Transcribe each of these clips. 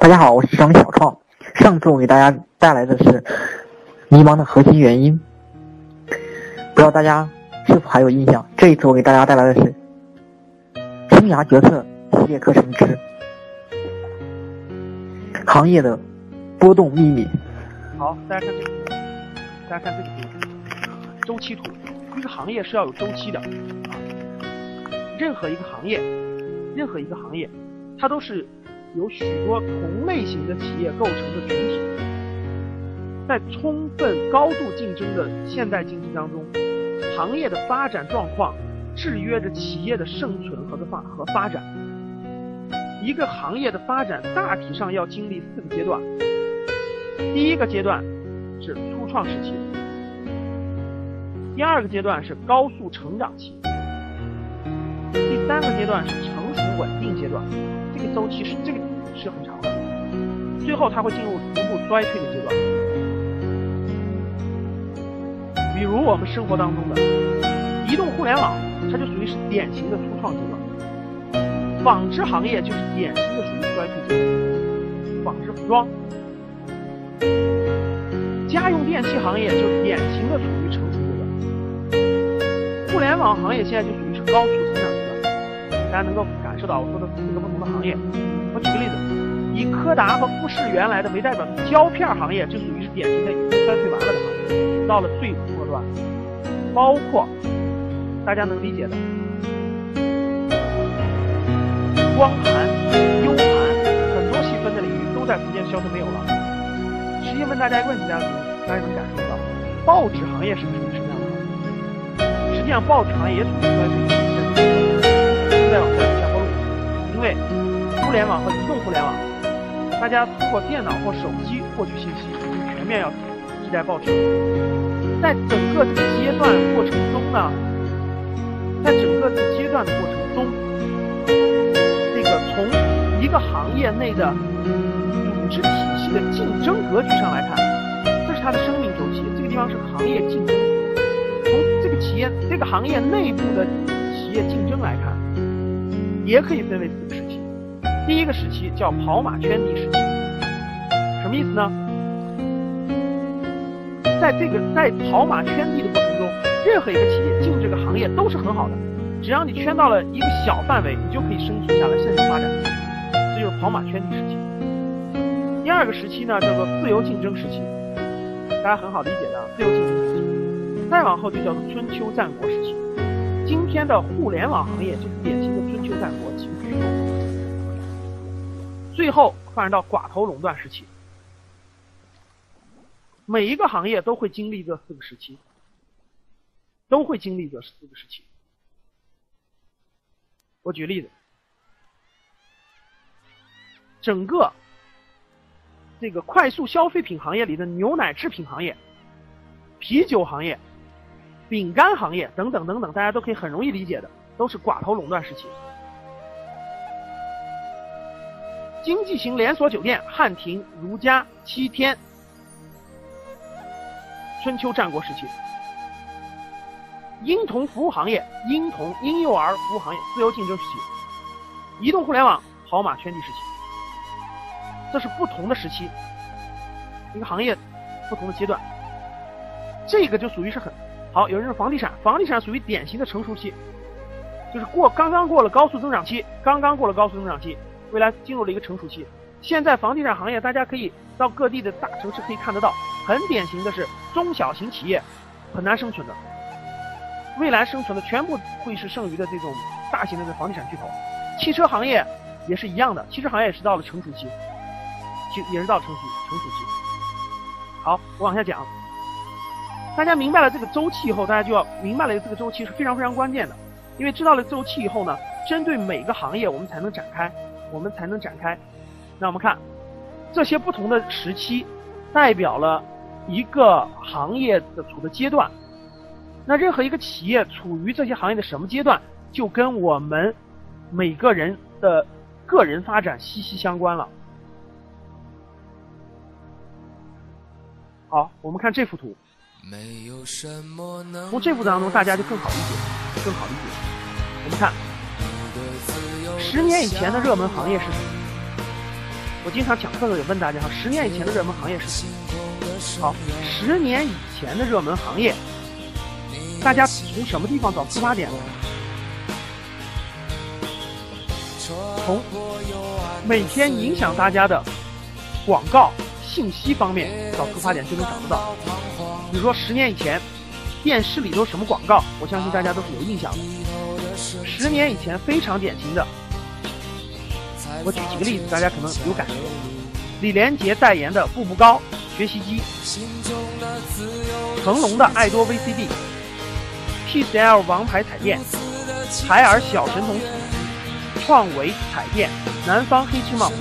大家好，我是张小创。上次我给大家带来的是迷茫的核心原因，不知道大家是否还有印象？这一次我给大家带来的是生涯决策系列课程之行业的波动秘密。好，大家看这个图，周期图。一个行业是要有周期的啊，任何一个行业，它都是有许多同类型的企业构成的群体，在充分高度竞争的现代经济当中，行业的发展状况制约着企业的生存和发展。一个行业的发展大体上要经历四个阶段，第一个阶段是初创时期，第二个阶段是高速成长期，第三个阶段是成熟稳定阶段，这个周期是很长的，最后它会进入逐步衰退的阶段。比如我们生活当中的移动互联网，它就属于是典型的初创阶段；纺织行业就是典型的属于衰退阶段；纺织服装、家用电器行业就是典型的属于成熟阶段；互联网行业现在就属于是高速成长。大家能够感受到我说的四个不同的行业。我举个例子，以柯达和富士原来的为代表的胶片行业，就属于是典型的已经衰退完了的行业，到了最末端。包括大家能理解的光盘、U盘，很多细分的领域都在逐渐消失没有了。实际问大家一个问题，大家能感受到，报纸行业是属于什么样的行业？实际上，报纸行业也属于衰退。再往下坡路，因为互联网和移动互联网，大家通过电脑或手机获取信息，已经全面要替代报纸。在整个这个阶段过程中呢，这个从一个行业内的组织体系的竞争格局上来看，这是它的生命周期。这个地方是行业竞争，从这个企业这个行业内部的企业竞争来看。也可以分为四个时期，第一个时期叫跑马圈地时期，什么意思呢？在跑马圈地的过程中，任何一个企业进入这个行业都是很好的，只要你圈到了一个小范围，你就可以生存下来，甚至发展，这就是跑马圈地时期。第二个时期呢，叫做自由竞争时期，大家很好理解的自由竞争时期。再往后就叫做春秋战国时期。今天的互联网行业就是典型的春秋战国情绪，最后发展到寡头垄断时期。每一个行业都会经历这四个时期，我举例子，整个这个快速消费品行业里的牛奶制品行业、啤酒行业、饼干行业等等等等，大家都可以很容易理解的，都是寡头垄断时期。经济型连锁酒店，汉庭、如家、七天，春秋战国时期。婴童服务行业，婴幼儿服务行业，自由竞争时期。移动互联网，跑马圈地时期。这是不同的时期，一个行业不同的阶段。这个就属于是很好，有人是房地产属于典型的成熟期，就是刚刚过了高速增长期，未来进入了一个成熟期。现在房地产行业大家可以到各地的大城市可以看得到，很典型的是中小型企业很难生存的，未来生存的全部会是剩余的这种大型的房地产巨头。汽车行业也是一样的，汽车行业也是到了成熟期。好，我往下讲。大家明白了这个周期以后，大家就要明白了这个周期是非常非常关键的，因为知道了周期以后呢，针对每个行业我们才能展开。那我们看这些不同的时期代表了一个行业的处的阶段，那任何一个企业处于这些行业的什么阶段，就跟我们每个人的个人发展息息相关了。好，我们看这幅图，从这幅当中大家就更好理解。我们看10年以前的热门行业是什么？我我经常讲课的时候也问大家哈，10年以前的热门行业是什么？好，10年以前的热门行业，大家从什么地方找出发点呢？从每天影响大家的广告信息方面找出发点，就能找得到。比如说10年以前，电视里都是什么广告？我相信大家都是有印象的。10年以前非常典型的。 我举几个例子，大家可能有感觉。李连杰代言的步步高学习机，成龙的爱多 VCD，TCL 王牌彩电，海尔小神童，创维彩电，南方黑芝麻糊，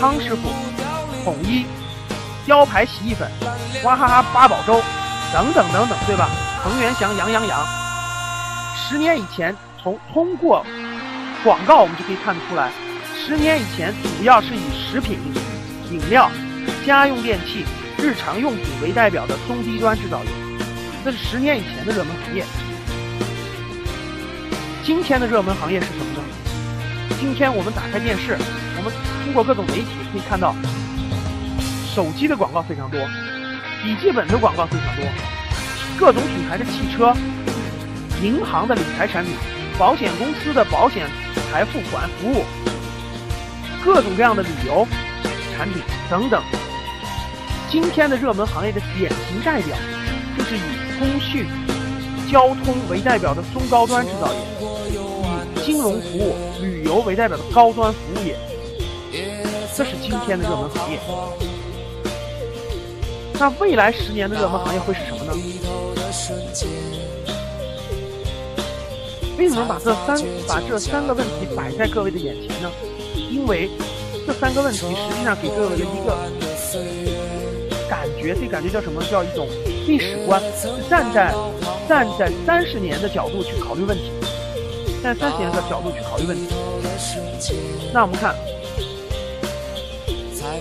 康师傅，统一，雕牌洗衣粉，娃哈哈八宝粥，等等等等，对吧？彭元祥羊羊羊。10年以前，通过广告我们就可以看得出来。 10年以前，主要是以食品、饮料、家用电器、日常用品为代表的中低端制造业，这是10年以前的热门行业。今天的热门行业是什么呢？今天我们打开电视，我们通过各种媒体可以看到，手机的广告非常多，笔记本的广告非常多，各种品牌的汽车、银行的理财产品、保险公司的保险财付款服务。 各种各样的旅游产品等等，今天的热门行业的典型代表就是以通讯、交通为代表的中高端制造业，以金融服务、旅游为代表的高端服务业。这是今天的热门行业。那未来10年的热门行业会是什么呢？为什么把这三个问题摆在各位的眼前呢？ 因为这三个问题实际上给各位的一个感觉，这感觉叫什么？叫一种历史观，是站在30年的角度去考虑问题，站在30年的角度去考虑问题。那我们看，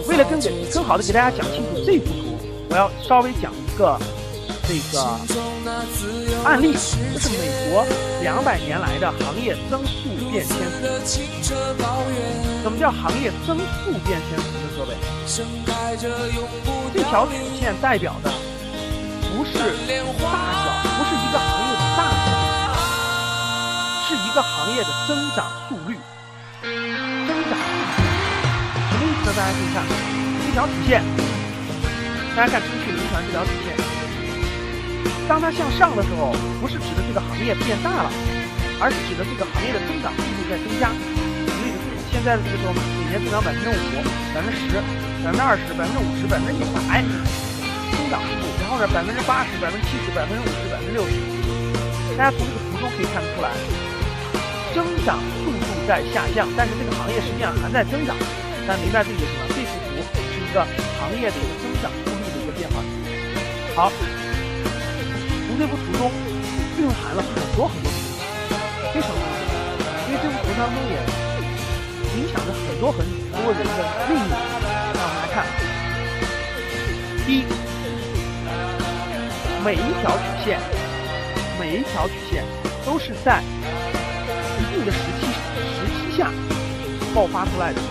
为了更好的给大家讲清楚这幅图，我要稍微讲一个这个案例，这是美国200年来的行业增速变迁图。 什么叫行业增速变迁图呢？各位，这条曲线代表的不是大小，不是一个行业的大小，是一个行业的增长速率。增长什么意思呢？大家可以看这条曲线，大家看春去龙船这条曲线，当它向上的时候，不是指的这个行业变大了，而是指的这个行业的增长速度在增加。 现在的这个时候，每年增长5%、10%、20%、50%、100%，增长速度。然后呢，80%、70%、50%、60%。大家从这个图中可以看得出来，增长速度在下降，但是这个行业实际上还在增长。大家明白这个意思吗？这幅图是一个行业的一个增长速率的一个变化。好，从这幅图中蕴含了很多信息，非常多，因为这幅图当中也。 影响着很多人的命运。那我们来看，第一，每一条曲线都是在一定的时期下爆发出来的，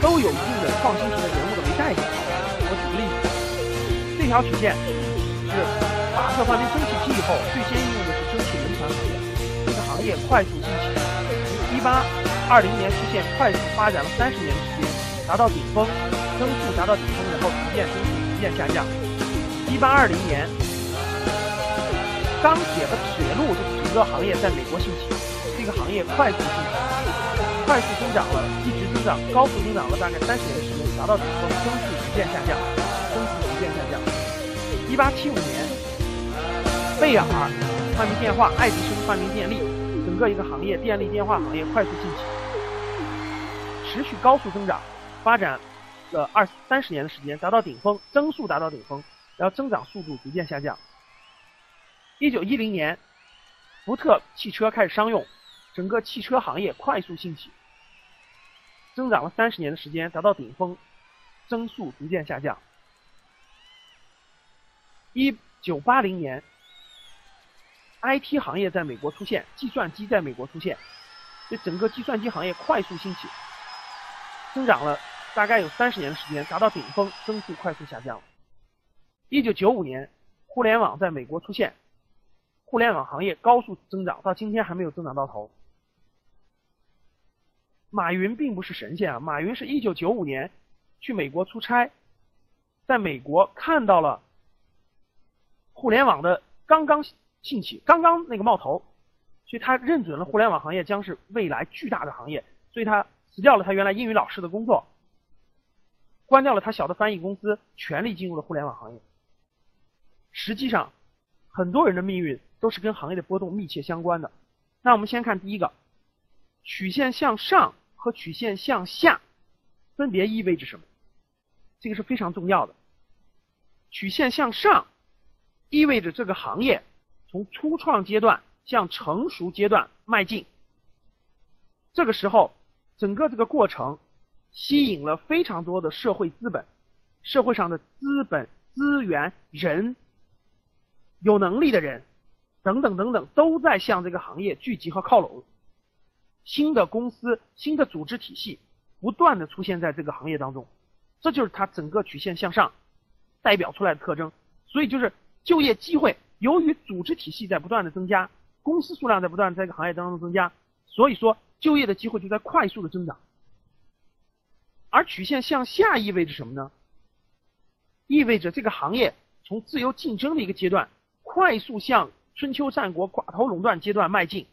都有一定的创新型的人物的为代表。我举个例子，这条曲线是马特发明蒸汽机以后，最先应用的是蒸汽轮船行业，这个行业快速兴起，1820年实现快速发展了30年的时间，达到顶峰，增速达到顶峰，然后逐渐增速逐渐下降。1820年，钢铁和铁路这整个行业在美国兴起，这个行业快速兴起，快速增长了，一直增长，高速增长了大概30年的时间，达到顶峰，增速逐渐下降，增速逐渐下降。1875年，贝尔发明电话，爱迪生发明电力，整个一个行业，电力电话行业快速兴起。 持续高速增长，发展了20-30年的时间，达到顶峰，增速达到顶峰，然后增长速度逐渐下降。1910年，福特汽车开始商用，整个汽车行业快速兴起，增长了30年的时间，达到顶峰，增速逐渐下降。1980年 ，IT 行业在美国出现，计算机在美国出现，这整个计算机行业快速兴起。 增长了大概有30年的时间达到顶峰，增速快速下降了。1995年，互联网在美国出现，互联网行业高速增长，到今天还没有增长到头。马云并不是神仙啊，马云是1995年去美国出差，在美国看到了互联网的刚刚兴起，刚刚那个冒头，所以他认准了互联网行业将是未来巨大的行业，所以他辞掉了他原来英语老师的工作，关掉了他小的翻译公司，全力进入了互联网行业。实际上，很多人的命运都是跟行业的波动密切相关的。那我们先看第一个，曲线向上和曲线向下分别意味着什么？这个是非常重要的。曲线向上意味着这个行业从初创阶段向成熟阶段迈进，这个时候整个这个过程吸引了非常多的社会资本，社会上的资本、资源、人、有能力的人等等等等，都在向这个行业聚集和靠拢。新的公司、新的组织体系不断的出现在这个行业当中，这就是它整个曲线向上代表出来的特征。所以就是就业机会，由于组织体系在不断的增加，公司数量在不断的在这个行业当中增加，所以说就业的机会就在快速的增长。而曲线向下意味着什么呢？意味着这个行业从自由竞争的一个阶段快速向春秋战国寡头垄断阶段迈进，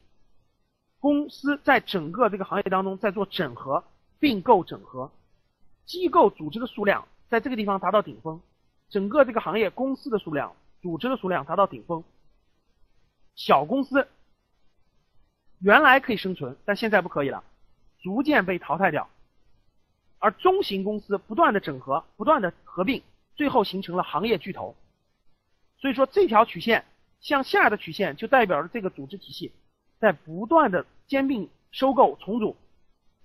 公司在整个这个行业当中在做整合、并购整合，机构组织的数量在这个地方达到顶峰，整个这个行业公司的数量、组织的数量达到顶峰。小公司原来可以生存，但现在不可以了，逐渐被淘汰掉。而中型公司不断的整合、不断的合并，最后形成了行业巨头。所以说这条曲线向下的曲线就代表着这个组织体系在不断的兼并、收购、重组，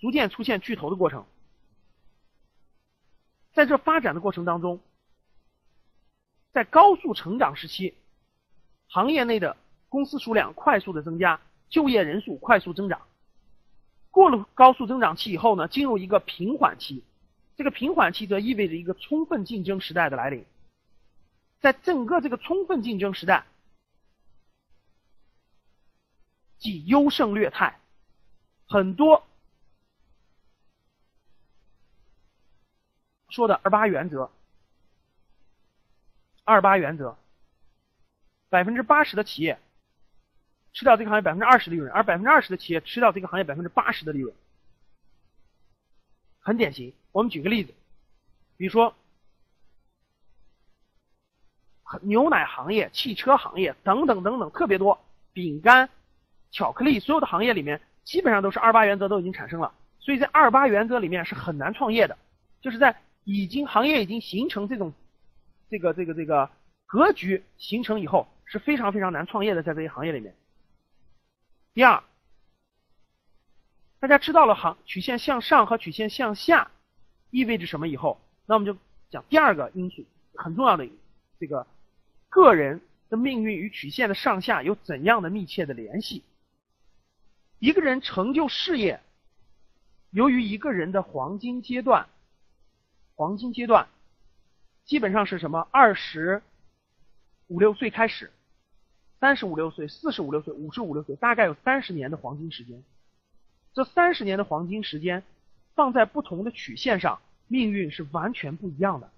逐渐出现巨头的过程。在这发展的过程当中，在高速成长时期，行业内的公司数量快速的增加，就业人数快速增长。过了高速增长期以后呢，进入一个平缓期，这个平缓期则意味着一个充分竞争时代的来临。在整个这个充分竞争时代，即优胜劣汰，很多说的二八原则，80%的企业吃掉这个行业20%利润，而20%的企业吃掉这个行业80%的利润，很典型。我们举个例子，比如说牛奶行业、汽车行业等等等等，特别多，饼干、巧克力，所有的行业里面基本上都是二八原则都已经产生了，所以在二八原则里面是很难创业的，就是在行业已经形成这种这个格局形成以后，是非常非常难创业的，在这些行业里面。第二，大家知道了曲线向上和曲线向下意味着什么以后，那我们就讲第二个因素，很重要的这个个人的命运与曲线的上下有怎样的密切的联系。一个人成就事业，由于一个人的黄金阶段基本上是什么？25、26岁开始，35、6岁、45、6岁、55、6岁，大概有30年的黄金时间。这30年的黄金时间放在不同的曲线上，命运是完全不一样的。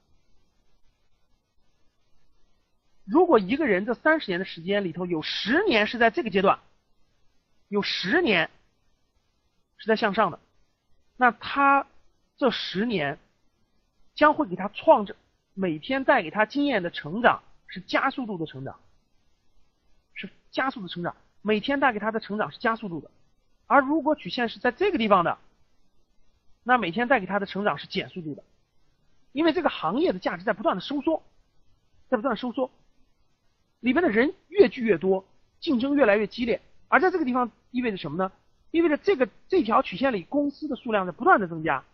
如果一个人这30年的时间里头有10年是在这个阶段，有10年是在向上的，那他这10年将会给他每天带给他经验的成长是加速度的成长，每天带给他的成长是加速度的。而如果曲线是在这个地方的，那每天带给他的成长是减速度的，因为这个行业的价值在不断的收缩，里面的人越聚越多，竞争越来越激烈。而在这个地方意味着什么呢？意味着这条曲线里公司的数量在不断的增加。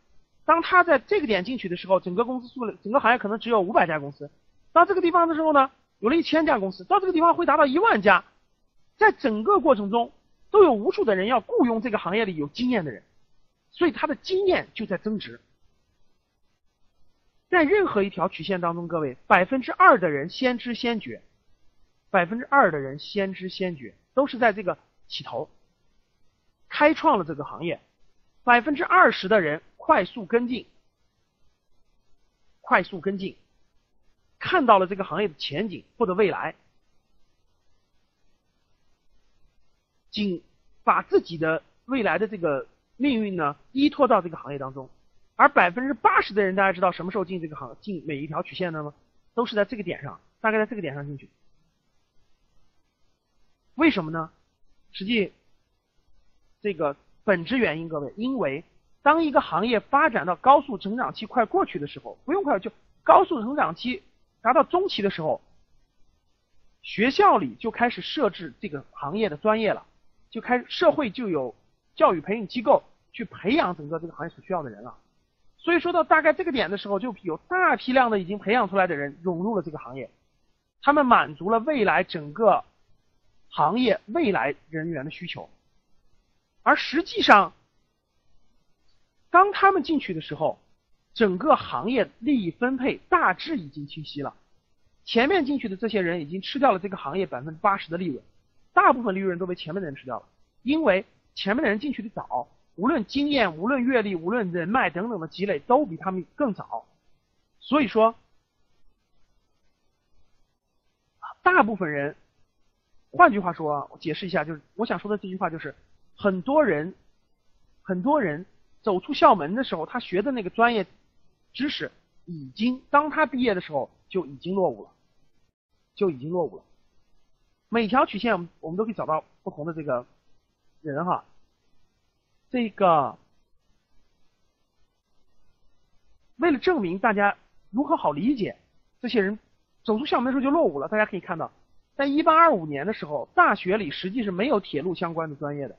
当他在这个点进去的时候，整个行业可能只有500家公司，到这个地方的时候呢，有了1000家公司，到这个地方会达到1万家。在整个过程中都有无数的人要雇佣这个行业里有经验的人，所以他的经验就在增值。在任何一条曲线当中，各位，2%的人先知先觉，2%的人先知先觉，都是在这个起头，开创了这个行业。20%的人快速跟进，看到了这个行业的前景或者未来，仅把自己的未来的这个命运呢依托到这个行业当中。而80%的人，大家知道什么时候进这个行，进每一条曲线的吗？都是在这个点上，大概在这个点上进去。为什么呢？实际这个本质原因，各位，因为当一个行业发展到高速成长期快过去的时候，不用快，就高速成长期达到中期的时候，学校里就开始设置这个行业的专业了，就开始社会就有教育培训机构去培养整个这个行业所需要的人了。所以说到大概这个点的时候，就有大批量的已经培养出来的人涌入了这个行业，他们满足了未来整个行业未来人员的需求。而实际上当他们进去的时候，整个行业利益分配大致已经清晰了，前面进去的这些人已经吃掉了这个行业80%的利润，大部分利润都被前面的人吃掉了。因为前面的人进去的早，无论经验，无论阅历，无论人脉等等的积累，都比他们更早。所以说大部分人，换句话说啊，我解释一下，就是我想说的这句话就是，很多人走出校门的时候，他学的那个专业知识已经，当他毕业的时候就已经落伍了，每条曲线我们都可以找到不同的这个人哈。这个为了证明大家如何好理解这些人走出校门的时候就落伍了，大家可以看到在1825年的时候，大学里实际是没有铁路相关的专业的。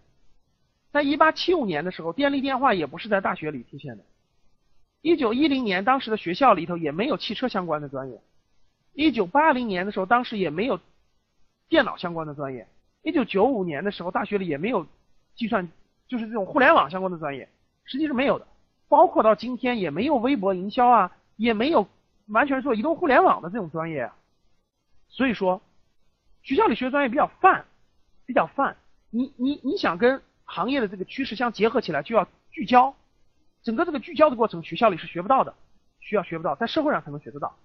在1875年的时候，电力电话也不是在大学里出现的。1910年当时的学校里头也没有汽车相关的专业。1980年的时候，当时也没有电脑相关的专业。1995年的时候，大学里也没有计算，就是这种互联网相关的专业，实际是没有的。包括到今天也没有微博营销啊，也没有完全做移动互联网的这种专业啊。所以说学校里学的专业比较泛，你想跟行业的这个趋势相结合起来，就要聚焦，整个这个聚焦的过程学校里是学不到的，在社会上才能学得到。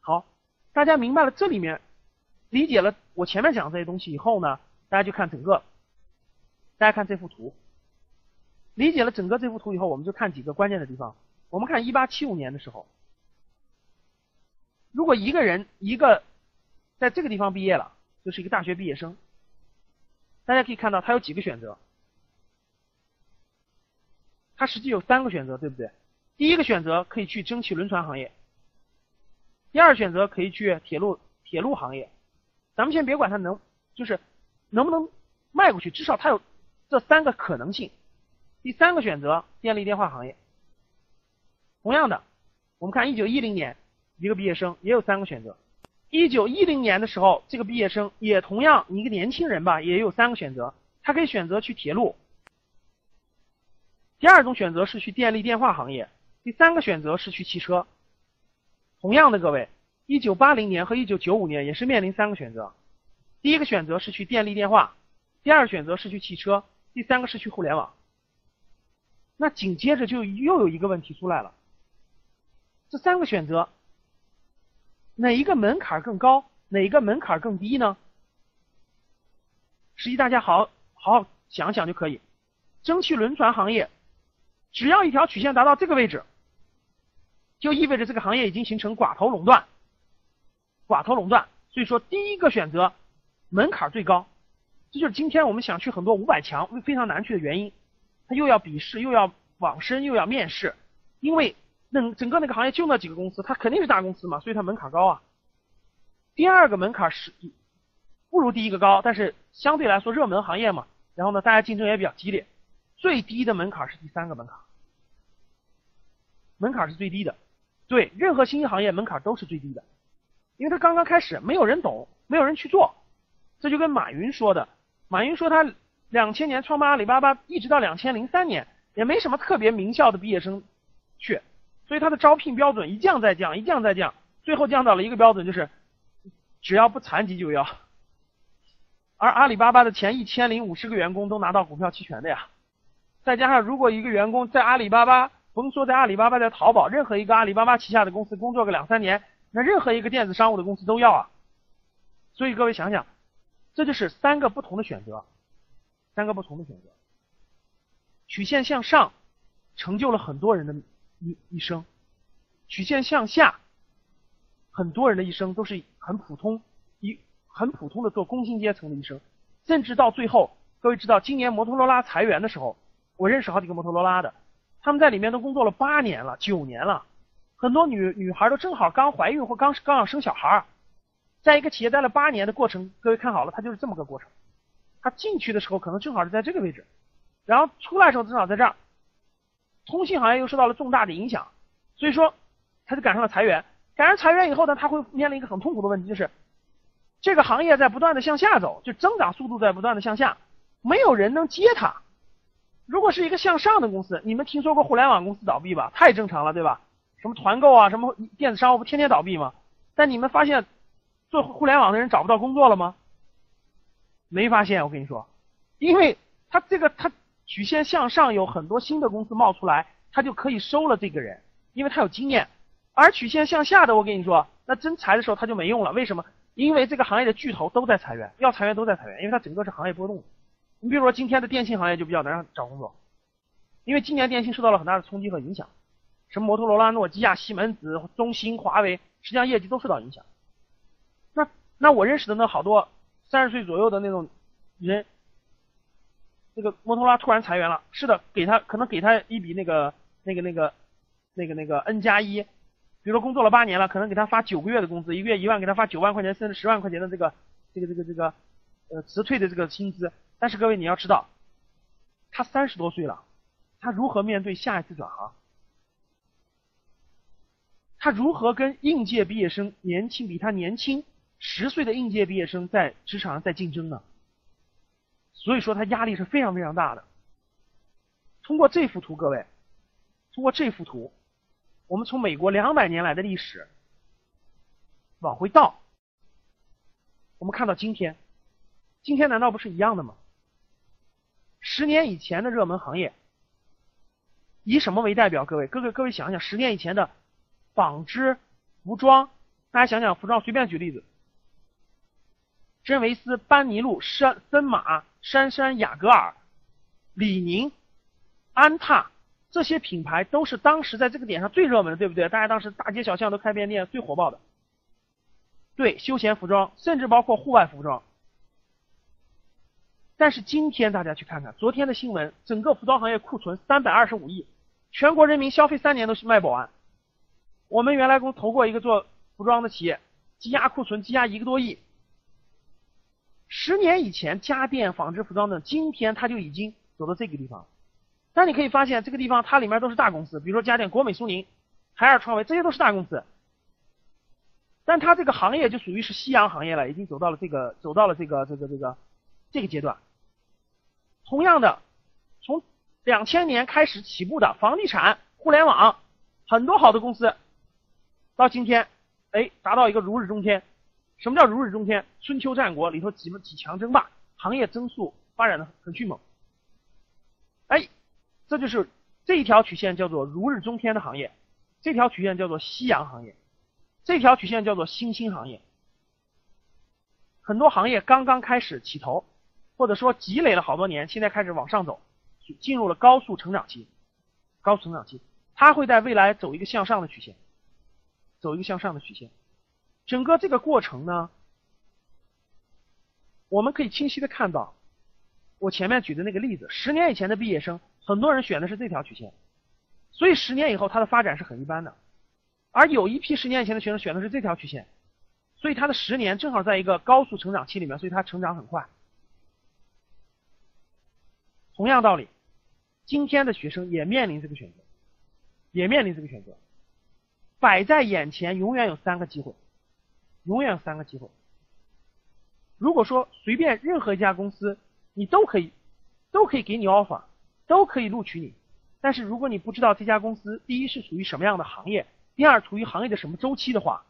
好，大家明白了这里面，理解了我前面讲的这些东西以后呢，大家就看整个，大家看这幅图，理解了整个这幅图以后，我们就看几个关键的地方。我们看1875年的时候，如果一个在这个地方毕业了，就是一个大学毕业生，大家可以看到他有几个选择，他实际有3个选择，对不对？第一个选择可以去蒸汽轮船行业，第二选择可以去铁路行业，咱们先别管他能不能迈过去，至少他有这3个可能性。第3个选择电力电话行业，同样的我们看1910年一个毕业生也有3个选择，1910年的时候这个毕业生也同样一个年轻人吧，也有3个选择，他可以选择去铁路，第二种选择是去电力电话行业，第3个选择是去汽车。同样的各位，1980年和1995年也是面临3个选择，第一个选择是去电力电话，第二个选择是去汽车，第3个是去互联网。那紧接着就又有一个问题出来了，这3个选择哪一个门槛更高，哪一个门槛更低呢？实际大家好好想想就可以，蒸汽轮船行业只要一条曲线达到这个位置，就意味着这个行业已经形成寡头垄断。所以说第一个选择门槛最高，这就是今天我们想去很多500强非常难去的原因，它又要笔试，又要网申，又要面试，因为整个那个行业就那几个公司，它肯定是大公司嘛，所以它门槛高啊。第二个门槛是不如第一个高，但是相对来说热门行业嘛，然后呢大家竞争也比较激烈，最低的门槛是第3个门槛，门槛是最低的。对，任何新兴行业门槛都是最低的，因为它刚刚开始，没有人懂，没有人去做。这就跟马云说他2000年创办阿里巴巴一直到2003年也没什么特别名校的毕业生去，所以它的招聘标准一降再降，一降再降，最后降到了一个标准，就是只要不残疾就要。而阿里巴巴的前1050个员工都拿到股票期权的呀。再加上如果一个员工在阿里巴巴，甭说在阿里巴巴，在淘宝，任何一个阿里巴巴旗下的公司工作个2-3年，那任何一个电子商务的公司都要啊。所以各位想想，这就是3个不同的选择，3个不同的选择。曲线向上成就了很多人的一生，曲线向下，很多人的一生都是很普通的做工薪阶层的一生，甚至到最后，各位知道今年摩托罗拉裁员的时候，我认识好几个摩托罗拉的，他们在里面都工作了8年了、9年了，很多女孩都正好刚怀孕或刚要生小孩，在一个企业待了8年的过程，各位看好了，它就是这么个过程。他进去的时候可能正好是在这个位置，然后出来的时候正好在这儿。通信行业又受到了重大的影响，所以说他就赶上了裁员。赶上裁员以后呢，他会面临一个很痛苦的问题，就是这个行业在不断的向下走，就增长速度在不断的向下，没有人能接它。如果是一个向上的公司，你们听说过互联网公司倒闭吧？太正常了，对吧？什么团购啊，什么电子商务不天天倒闭吗？但你们发现做互联网的人找不到工作了吗？没发现，我跟你说，因为他曲线向上，有很多新的公司冒出来，他就可以收了这个人，因为他有经验。而曲线向下的，我跟你说，那真裁的时候他就没用了。为什么？因为这个行业的巨头都在裁员，要裁员都在裁员，因为它整个是行业波动的。你比如说今天的电信行业就比较难找工作，因为今年电信受到了很大的冲击和影响，什么摩托罗拉、诺基亚、西门子、中兴、华为，实际上业绩都受到影响。那我认识的那好多30岁左右的那种人，那个摩托罗拉突然裁员了，是的，可能给他一笔N+1， 比如说工作了8年了，可能给他发9个月的工资，一个月1万，给他发9万块钱甚至10万块钱的辞退的这个薪资。但是各位你要知道，他30多岁了，他如何面对下一次转行？他如何跟应届毕业生比他年轻10岁的应届毕业生在职场上在竞争呢？所以说他压力是非常非常大的。通过这幅图，各位，通过这幅图，我们从美国200年来的历史往回倒，我们看到今天难道不是一样的吗？10年以前的热门行业以什么为代表？各位想想，10年以前的纺织、服装，大家想想服装，随便举例子，真维斯、班尼路、森马、杉、雅戈尔、李宁、安踏，这些品牌都是当时在这个点上最热门的，对不对？大家当时大街小巷都开便利店，最火爆的。对，休闲服装，甚至包括户外服装。但是今天大家去看看昨天的新闻，整个服装行业库存325亿，全国人民消费3年都是卖不完。我们原来投过一个做服装的企业，积压库存积压1个多亿。10年以前，家电、纺织、服装等，今天它就已经走到这个地方。但你可以发现，这个地方它里面都是大公司，比如说家电，国美、苏宁、海尔、创维，这些都是大公司。但它这个行业就属于是夕阳行业了，已经走到了这个阶段。同样的，从2000年开始起步的房地产、互联网，很多好的公司，到今天，达到一个如日中天。什么叫如日中天？春秋战国里头几强争霸，行业增速发展的很迅猛。这就是这一条曲线叫做如日中天的行业，这条曲线叫做夕阳行业，这条曲线叫做新兴行业。很多行业刚刚开始起头，或者说积累了好多年，现在开始往上走，进入了高速成长期，它会在未来走一个向上的曲线，整个这个过程呢，我们可以清晰的看到，我前面举的那个例子，10年以前的毕业生，很多人选的是这条曲线，所以10年以后他的发展是很一般的。而有一批10年以前的学生选的是这条曲线，所以他的10年正好在一个高速成长期里面，所以他成长很快。同样道理，今天的学生也面临这个选择，摆在眼前，永远有3个机会。如果说随便任何一家公司，你都可以给你 offer， 都可以录取你，但是如果你不知道这家公司第一是属于什么样的行业，第二处于行业的什么周期的话，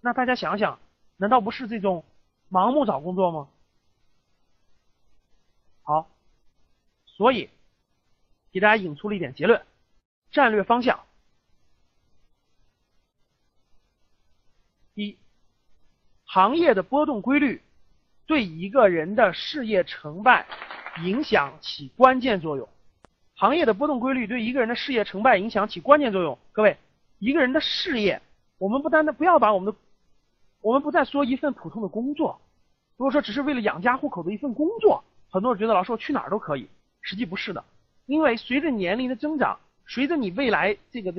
那大家想想，难道不是这种盲目找工作吗？好，所以给大家引出了一点结论：战略方向，一，行业的波动规律对一个人的事业成败影响起关键作用。行业的波动规律对一个人的事业成败影响起关键作用。各位，一个人的事业，我们不单单不要把我们不再说一份普通的工作，如果说只是为了养家糊口的一份工作，很多人觉得老师我去哪儿都可以，实际不是的，因为随着年龄的增长，随着你未来这个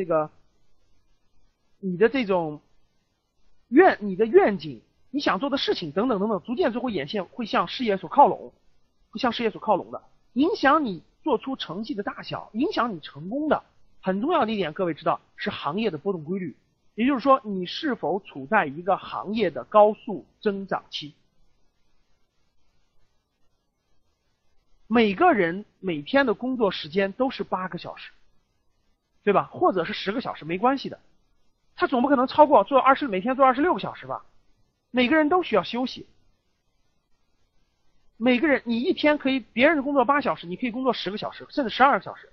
你的这种你的愿景，你想做的事情等等等等，逐渐就会向事业所靠拢，会向事业所靠拢的，影响你做出成绩的大小，影响你成功的很重要的一点，各位知道是行业的波动规律，也就是说你是否处在一个行业的高速增长期。每个人每天的工作时间都是8个小时，对吧？或者是10个小时没关系的，他总不可能超过每天做26个小时吧？每个人都需要休息。每个人，你一天可以，别人工作8小时，你可以工作10个小时，甚至12个小时。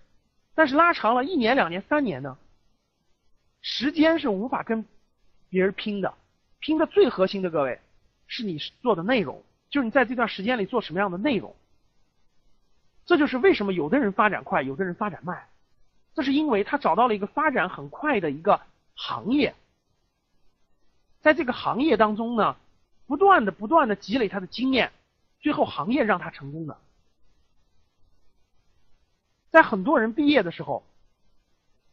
但是拉长了1年、2年、3年呢？时间是无法跟别人拼的，拼的最核心的，各位，是你做的内容，就是你在这段时间里做什么样的内容。这就是为什么有的人发展快，有的人发展慢，这是因为他找到了一个发展很快的一个行业，在这个行业当中呢，不断的积累他的经验。最后行业让他成功的。在很多人毕业的时候，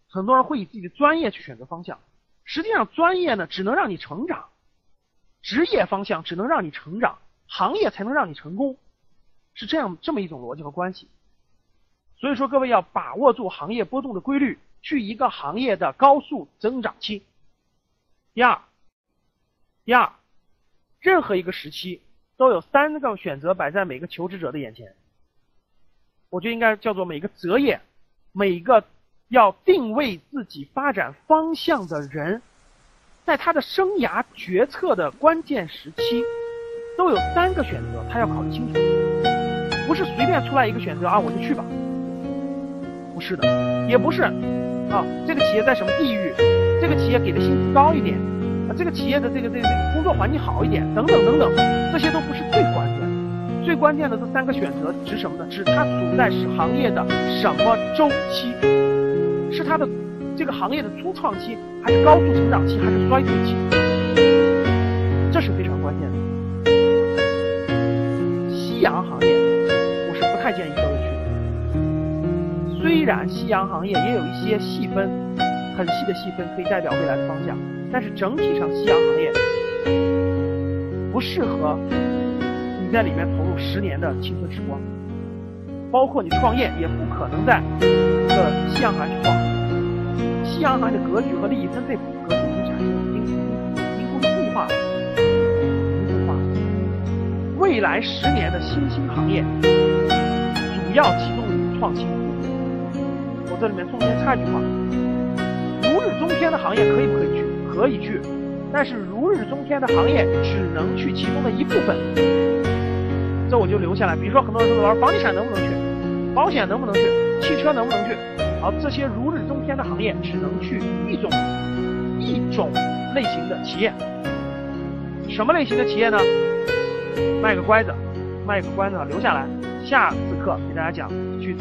很多人会以自己的专业去选择方向，实际上专业呢只能让你成长，职业方向只能让你成长，行业才能让你成功，是这么一种逻辑和关系。所以说各位要把握住行业波动的规律，去一个行业的高速增长期。第二，任何一个时期都有3个选择摆在每个求职者的眼前，我觉得应该叫做每个择业，每个要定位自己发展方向的人，在他的生涯决策的关键时期，都有3个选择，他要考虑清楚，不是随便出来一个选择啊我就去吧，不是的，也不是啊这个企业在什么地域，这个企业给的薪资高一点。这个企业的这个工作环境好一点，等等等等，这些都不是最关键的。最关键的这3个选择指什么呢？指它处在是行业的什么周期，是它的这个行业的初创期，还是高速成长期，还是衰退期？这是非常关键的。夕阳行业，我是不太建议各位去。虽然夕阳行业也有一些细分，很细的细分可以代表未来的方向。但是整体上，夕阳行业不适合你在里面投入10年的青春时光，包括你创业也不可能在这个夕阳行业去创业。夕阳行业的格局和利益分配格局已经产生凝固化了，凝固化了。未来10年的新兴行业主要集中于创新。我这里面中间插一句话：如日中天的行业可以不可以去？可以去，但是如日中天的行业只能去其中的一部分，这我就留下来。比如说很多人说老师房地产能不能去，保险能不能去，汽车能不能去，好，这些如日中天的行业只能去一种类型的企业。什么类型的企业呢？卖个关子留下来，下次课给大家讲去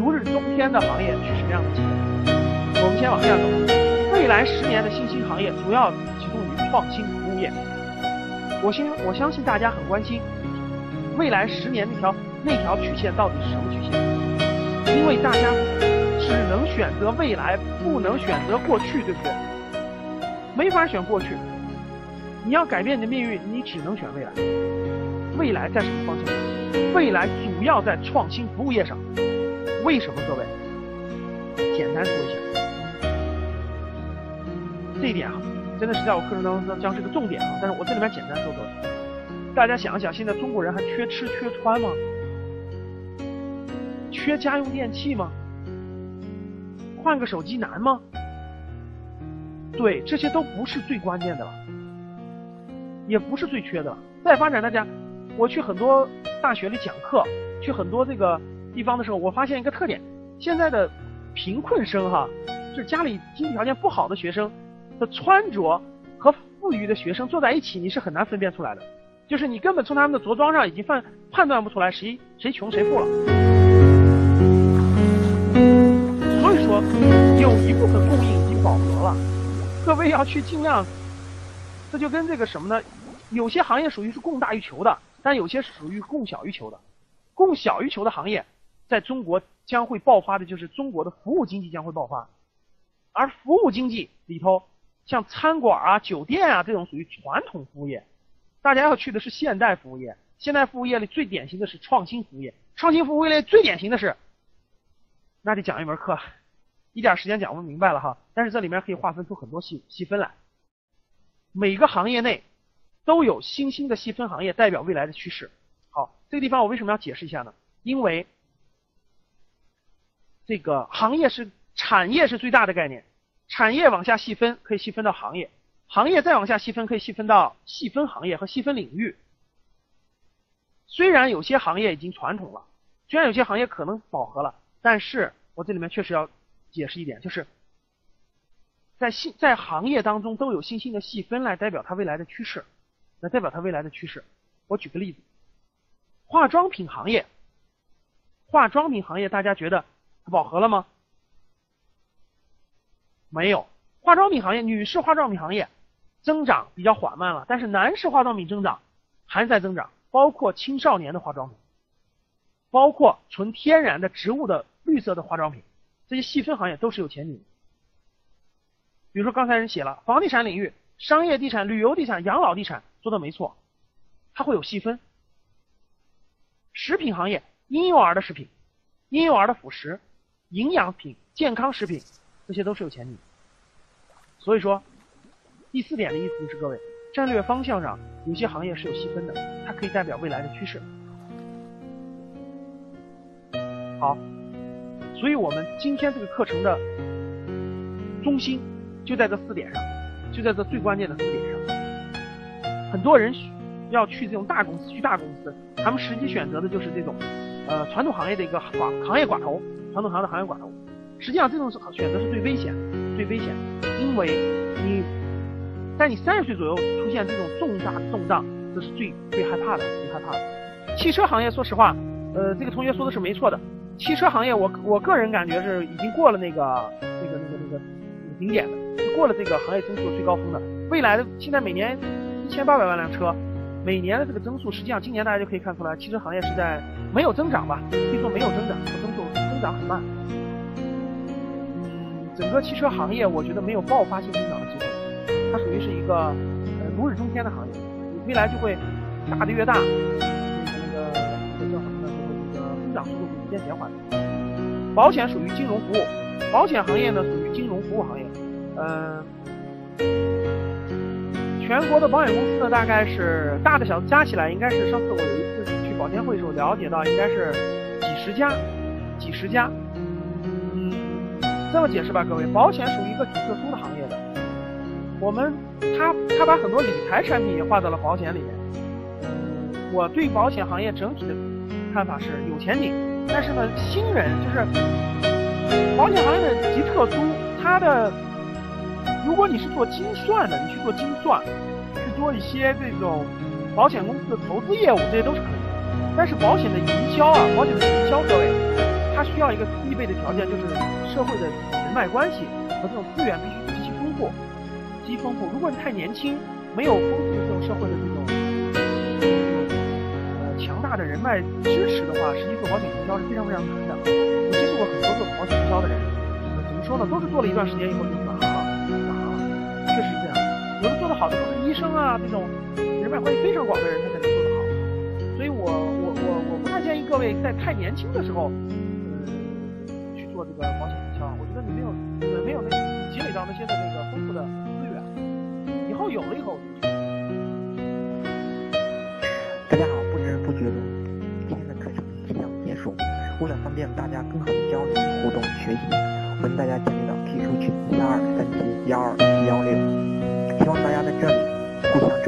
如日中天的行业去什么样的企业。我们先往下走。未来10年的新兴行业主要集中于创新服务业。我相信大家很关心未来10年那条曲线到底是什么曲线，因为大家只能选择未来，不能选择过去，对不对？没法选过去，你要改变你的命运，你只能选未来。未来在什么方向上？未来主要在创新服务业上。为什么？各位简单说一下这一点啊，真的是在我课程当中将是个重点啊。但是我这里面简单说说，大家想一想，现在中国人还缺吃缺穿吗？缺家用电器吗？换个手机难吗？对，这些都不是最关键的了，也不是最缺的了。再发展，大家，我去很多大学里讲课，去很多这个地方的时候，我发现一个特点，现在的贫困生哈，就是家里经济条件不好的学生的穿着和富裕的学生坐在一起，你是很难分辨出来的，就是你根本从他们的着装上已经判断不出来谁穷谁富了。 说有一部分供应已经饱和了，各位要去尽量，这就跟这个什么呢？有些行业属于是供大于求的，但有些属于供小于求的。供小于求的行业，在中国将会爆发的就是中国的服务经济将会爆发，而服务经济里头，像餐馆啊、酒店啊这种属于传统服务业，大家要去的是现代服务业。现代服务业里最典型的是创新服务业，创新服务业里最典型的是，那得讲一门课。 一点时间讲不明白了哈，但是这里面可以划分出很多细分来，每个行业内都有新兴的细分行业代表未来的趋势。好，这个地方我为什么要解释一下呢？因为这个行业是产业是最大的概念，产业往下细分可以细分到行业，行业再往下细分可以细分到细分行业和细分领域。虽然有些行业已经传统了，虽然有些行业可能饱和了，但是我这里面确实要 解释一点，就是在行业当中都有新兴的细分来代表它未来的趋势，来代表它未来的趋势。我举个例子，化妆品行业，化妆品行业大家觉得它饱和了吗？没有，化妆品行业，女士化妆品行业增长比较缓慢了，但是男士化妆品增长还在增长，包括青少年的化妆品，包括纯天然的植物的绿色的化妆品。 这些细分行业都是有前景的，比如说刚才人写了房地产领域、商业地产、旅游地产、养老地产做的没错，它会有细分。食品行业，婴幼儿的食品、婴幼儿的辅食、营养品、健康食品，这些都是有前景的。所以说，第四点的意思就是各位战略方向上有些行业是有细分的，它可以代表未来的趋势。好。 所以我们今天这个课程的中心就在这四点上，就在这最关键的四点上。很多人要去这种大公司，去大公司，他们实际选择的就是这种传统行业的一个行业寡头，传统行业的行业寡头。实际上这种选择是最危险的，最危险的，因为你在你30岁左右出现这种重大动荡，这是最害怕的，最害怕的。汽车行业，说实话，这个同学说的是没错的。 汽车行业我个人感觉是已经过了那个顶点的，就过了这个行业增速最高峰的。未来的现在每年1800万辆车，每年的这个增速，实际上今年大家就可以看出来，汽车行业是在没有增长吧，可以说没有增长，增长很慢。整个汽车行业我觉得没有爆发性增长的机会，它属于是一个如日中天的行业，未来就会大的越大，增长速度 逐渐减缓。保险属于金融服务，保险行业呢属于金融服务行业。全国的保险公司呢，大概是大的小的加起来，应该是上次我有一次去保监会的时候了解到，应该是几十家。这么解释吧，各位，保险属于一个挺特殊的行业的。他把很多理财产品也划到了保险里面。我对保险行业整体的看法是有前景。 但是呢，新人就是保险行业的极特殊，它的如果你是做精算的，你去做精算，去做一些这种保险公司的投资业务，这些都是可以的。但是保险的营销啊，保险的营销，各位，它需要一个必备的条件，就是社会的人脉关系和这种资源必须极其丰富，极其丰富。如果你太年轻，没有丰富的这种社会的这种 强大的人脉支持的话，实际做保险营销是非常非常难的。我接触过很多做保险营销的人，怎么说呢？都是做了一段时间以后就转行了，确实是这样。有的做得好的都是医生啊，这种人脉关系非常广的人，他才能做得好。所以我不太建议各位在太年轻的时候，去做这个保险营销。我觉得你没有积累到那些的那个丰富的资源，以后有了以后。 觉得今天的课程即将结束，为了方便大家更好的交流、互动、学习，跟大家建立了 Q Q 群123712116，希望大家在这里互相。